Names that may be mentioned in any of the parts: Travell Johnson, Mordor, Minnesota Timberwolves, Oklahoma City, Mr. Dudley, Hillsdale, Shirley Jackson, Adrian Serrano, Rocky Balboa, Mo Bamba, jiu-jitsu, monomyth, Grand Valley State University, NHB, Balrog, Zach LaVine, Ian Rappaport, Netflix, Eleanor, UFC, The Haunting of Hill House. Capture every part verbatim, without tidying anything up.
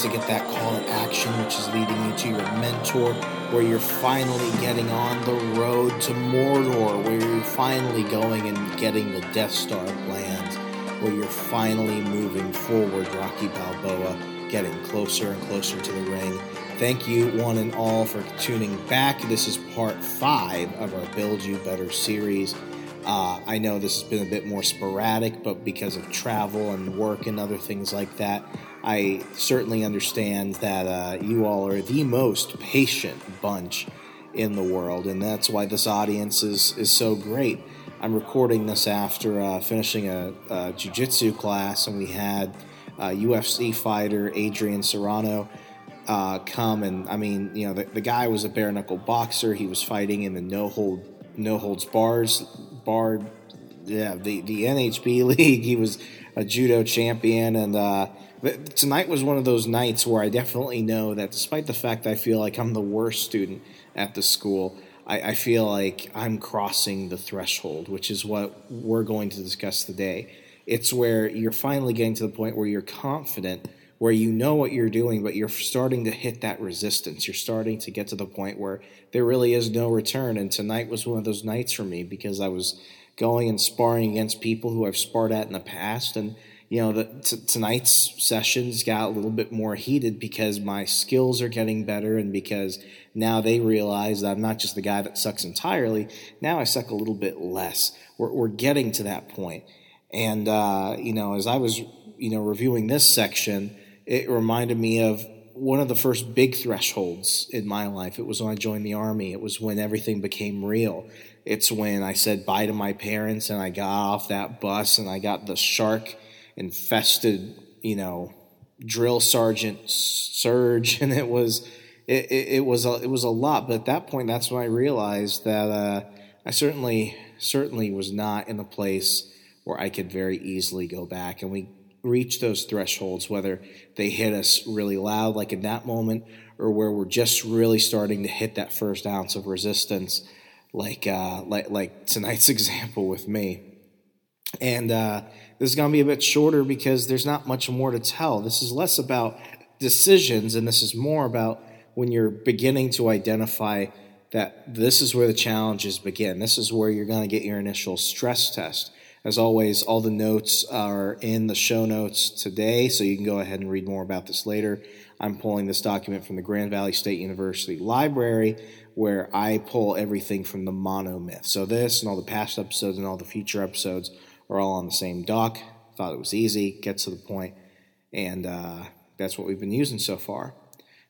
To get that call to action, which is leading you to your mentor, where you're finally getting on the road to Mordor, where you're finally going and getting the Death Star plans, where you're finally moving forward, Rocky Balboa, getting closer and closer to the ring. Thank you, one and all, for tuning back. This is part five of our Build You Better series. Uh, I know this has been a bit more sporadic, but because of travel and work and other things like that, I certainly understand that uh, you all are the most patient bunch in the world, and that's why this audience is, is so great. I'm recording this after uh, finishing a, a jiu-jitsu class, and we had uh, U F C fighter Adrian Serrano uh, come, and I mean, you know, the, the guy was a bare-knuckle boxer. He was fighting in the no-hold, no-holds-bars, barred, yeah, the, the N H B league. He was a judo champion, and uh, tonight was one of those nights where I definitely know that despite the fact I feel like I'm the worst student at the school, I, I feel like I'm crossing the threshold, which is what we're going to discuss today. It's where you're finally getting to the point where you're confident, where you know what you're doing, but you're starting to hit that resistance. You're starting to get to the point where there really is no return, and tonight was one of those nights for me because I was going and sparring against people who I've sparred at in the past, and you know, the, t- tonight's sessions got a little bit more heated because my skills are getting better and because now they realize that I'm not just the guy that sucks entirely. Now I suck a little bit less. We're, we're getting to that point. And, uh, you know, as I was, you know, reviewing this section, it reminded me of one of the first big thresholds in my life. It was when I joined the Army. It was when everything became real. It's when I said bye to my parents and I got off that bus and I got the shark infested, you know, drill sergeant surge, and it was, it, it, it was, a, it was a lot. But at that point, that's when I realized that uh, I certainly, certainly was not in a place where I could very easily go back. And we reached those thresholds, whether they hit us really loud, like in that moment, or where we're just really starting to hit that first ounce of resistance, like, uh, like, like tonight's example with me. And uh, this is going to be a bit shorter because there's not much more to tell. This is less about decisions, and this is more about when you're beginning to identify that this is where the challenges begin. This is where you're going to get your initial stress test. As always, all the notes are in the show notes today, so you can go ahead and read more about this later. I'm pulling this document from the Grand Valley State University Library, where I pull everything from the monomyth. So this and all the past episodes and all the future episodes are all on the same doc. Thought it was easy, gets to the point, and uh, that's what we've been using so far.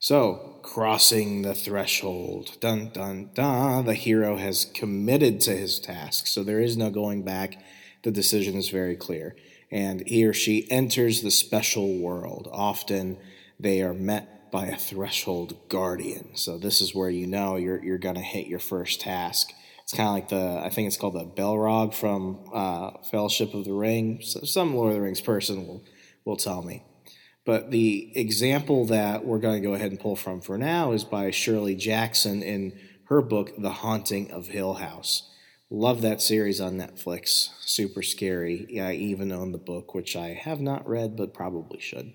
So, crossing the threshold. Dun, dun, dun. The hero has committed to his task, so there is no going back. The decision is very clear, and he or she enters the special world. Often, they are met by a threshold guardian. So this is where you know you're you're going to hit your first task. It's kind of like the, I think it's called the Balrog from uh, Fellowship of the Ring. So some Lord of the Rings person will, will tell me. But the example that we're going to go ahead and pull from for now is by Shirley Jackson in her book, The Haunting of Hill House. Love that series on Netflix. Super scary. I even own the book, which I have not read, but probably should.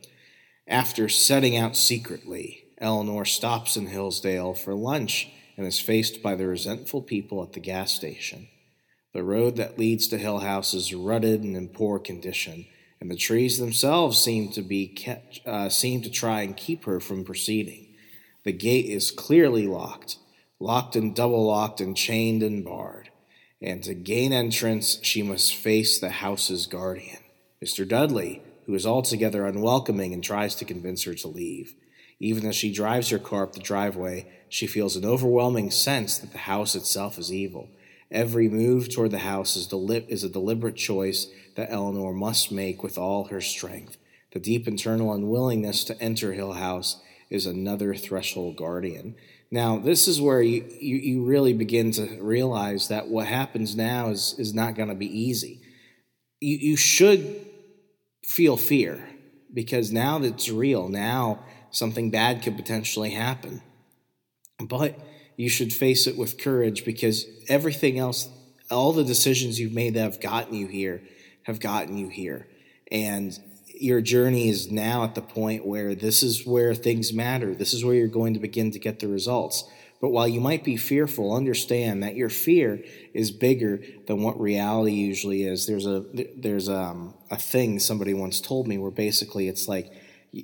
After setting out secretly, Eleanor stops in Hillsdale for lunch and is faced by the resentful people at the gas station. The road that leads to Hill House is rutted and in poor condition, and the trees themselves seem to be kept, uh, seem to try and keep her from proceeding. The gate is clearly locked, locked and double-locked and chained and barred. And to gain entrance, she must face the house's guardian, Mister Dudley, who is altogether unwelcoming and tries to convince her to leave. Even as she drives her car up the driveway, she feels an overwhelming sense that the house itself is evil. Every move toward the house is, deli- is a deliberate choice that Eleanor must make with all her strength. The deep internal unwillingness to enter Hill House is another threshold guardian. Now, this is where you, you, you really begin to realize that what happens now is, is not going to be easy. You, you should feel fear because now that's real. Now something bad could potentially happen. But you should face it with courage because everything else, all the decisions you've made that have gotten you here, have gotten you here. And your journey is now at the point where this is where things matter. This is where you're going to begin to get the results. But while you might be fearful, understand that your fear is bigger than what reality usually is. There's a there's um, a thing somebody once told me where basically it's like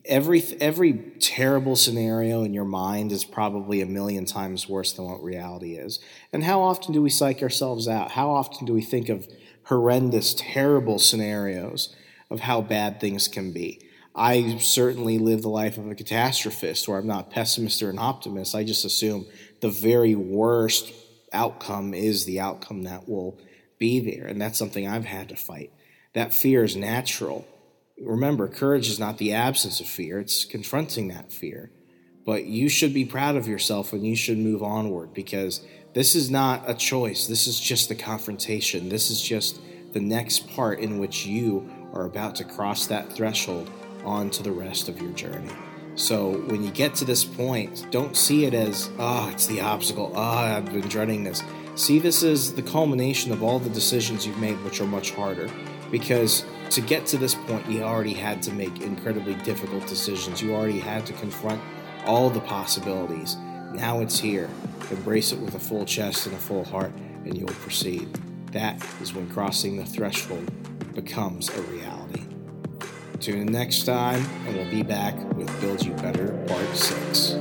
every every terrible scenario in your mind is probably a million times worse than what reality is. And how often do we psych ourselves out? How often do we think of horrendous, terrible scenarios of how bad things can be? I certainly live the life of a catastrophist where I'm not pessimist or an optimist. I just assume the very worst outcome is the outcome that will be there, and that's something I've had to fight. That fear is natural. Remember, courage is not the absence of fear. It's confronting that fear. But you should be proud of yourself and you should move onward because this is not a choice. This is just the confrontation. This is just the next part in which you are about to cross that threshold onto the rest of your journey. So when you get to this point, don't see it as, ah, oh, it's the obstacle, ah, oh, I've been dreading this. See this as the culmination of all the decisions you've made, which are much harder. Because to get to this point, you already had to make incredibly difficult decisions. You already had to confront all the possibilities. Now it's here. Embrace it with a full chest and a full heart, and you'll proceed. That is when crossing the threshold becomes a reality. Tune in next time, and we'll be back with Build You Better Part six.